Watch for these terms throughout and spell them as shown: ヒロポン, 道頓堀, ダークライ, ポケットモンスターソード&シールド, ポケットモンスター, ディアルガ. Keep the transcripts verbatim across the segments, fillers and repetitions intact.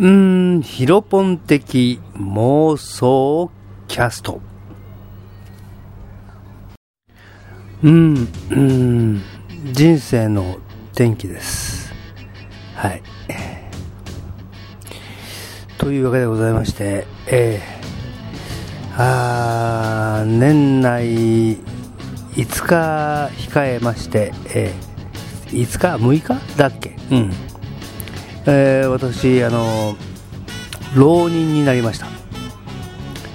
うーん、ヒロポン的妄想キャスト。うん、うん、人生の転機です。はい。というわけでございまして、えー、あー、年内いつか控えまして、えー、いつかむいかだっけ、うん。えー、私あの浪人になりました。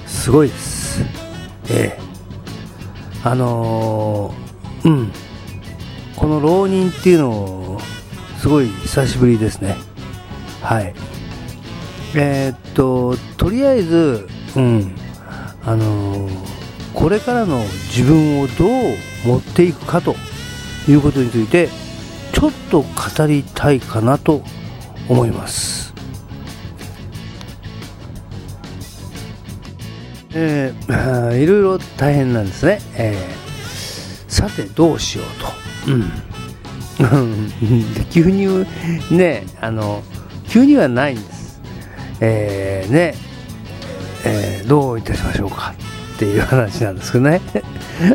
すごいです。えー、あのー、うんこの浪人っていうのをすごい久しぶりですね。はい。えー、っととりあえずうんあのー、これからの自分をどう持っていくかということについてちょっと語りたいかなと。思います、えー、いろいろ大変なんですね、えー、さてどうしようと、うん、急にねあの急にはないんです、えーねえー、どういたしましょうかっていう話なんですけどね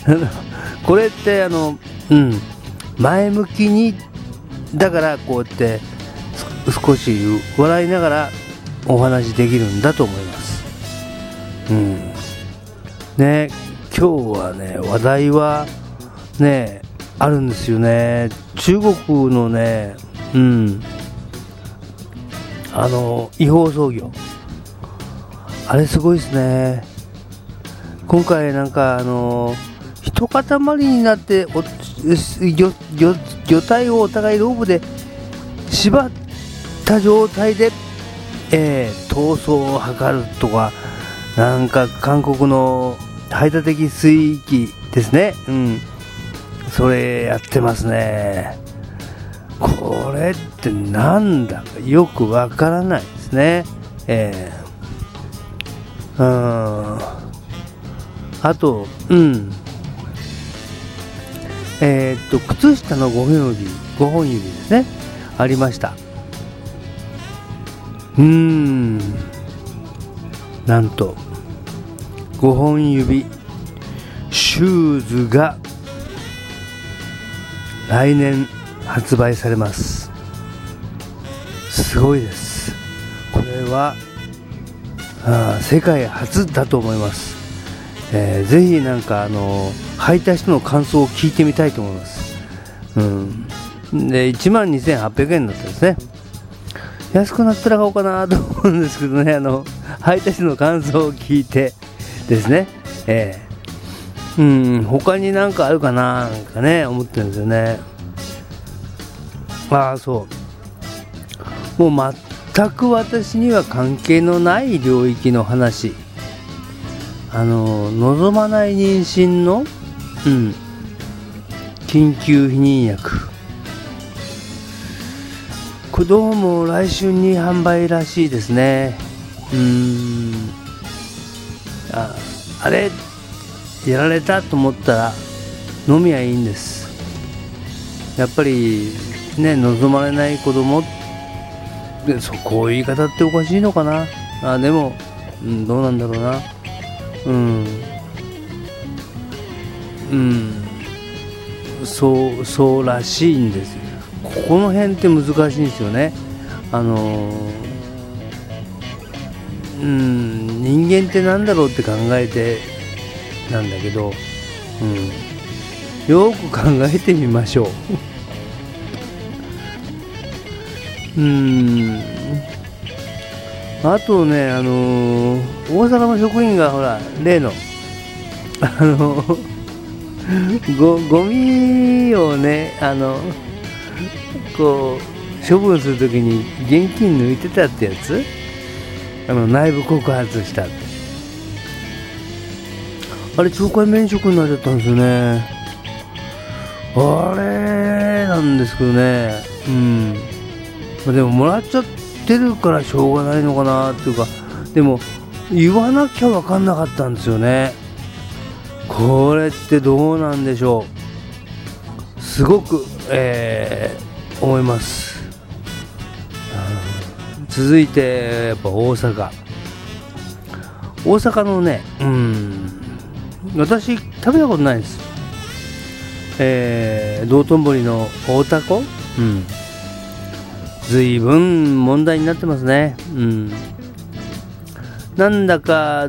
あのこれってあの、うん、前向きにだからこうやって少し笑いながらお話できるんだと思います、うん、ね今日はね話題はねあるんですよね。中国のね、うん、あの違法操業あれすごいですね。今回なんかあの一塊になってお魚、魚、魚体をお互いロープで縛ってた状態で、えー、逃走を図るとかなんか韓国の排他的水域ですね、うん、それやってますね。これってなんだかよくわからないですね、えー、うんあとうんえー、っと靴下のごほんゆびですねありました。うーんなんとごほんゆびシューズが来年発売されます。すごいです。これはあ世界初だと思います、えー、ぜひなんかあの履いた人の感想を聞いてみたいと思います、うん、でいちまんにせんはっぴゃくえんだったんですね。安くなったら買おうかなと思うんですけどね、あの履いた人の感想を聞いてですね、えー、うん他になんかあるかななんかね思ってるんですよね。ああそうもう全く私には関係のない領域の話、あの望まない妊娠の、うん、緊急避妊薬どうも来春に販売らしいですね。うーん あ, あれやられたと思ったら飲みはいいんです。やっぱりね望まれない子供そこういう言い方っておかしいのかなあでも、うん、どうなんだろうなうんうんそうそうらしいんですよ。ここの辺って難しいんですよね。あのー、うん人間ってなんだろうって考えてなんだけど、うん、よく考えてみましょううんあとねあのー、大阪の職員がほら例のあのごゴミをねあのこう処分するときに現金抜いてたってやつあの内部告発したってあれ懲戒免職になっちゃったんですよね。あれなんですけどねうんでももらっちゃってるからしょうがないのかなっていうかでも言わなきゃ分かんなかったんですよね。これってどうなんでしょう。すごくえー思います。続いてやっぱ大阪大阪のね、うん、私食べたことないんです。えー、道頓堀の大たこ、うん、ずいぶん問題になってますね、うん、なんだか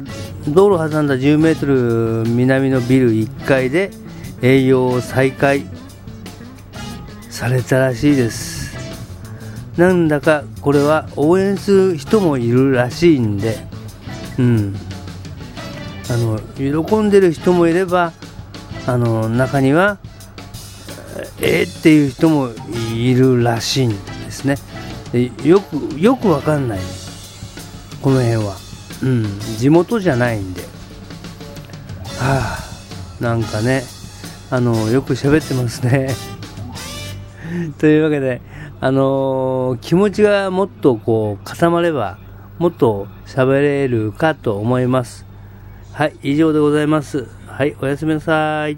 道路挟んだじゅうメートル南のビルいっかいで営業を再開されたらしいです。なんだかこれは応援する人もいるらしいんで、うん、あの喜んでる人もいれば、あの中にはえー、っていう人もいるらしいんですね。でよくよくわかんないこの辺は、うん、地元じゃないんで、はあ、なんかね、あのよく喋ってますねというわけで、あの気持ちがもっとこう固まればもっと喋れるかと思います。はい、以上でございます。はい、おやすみなさい。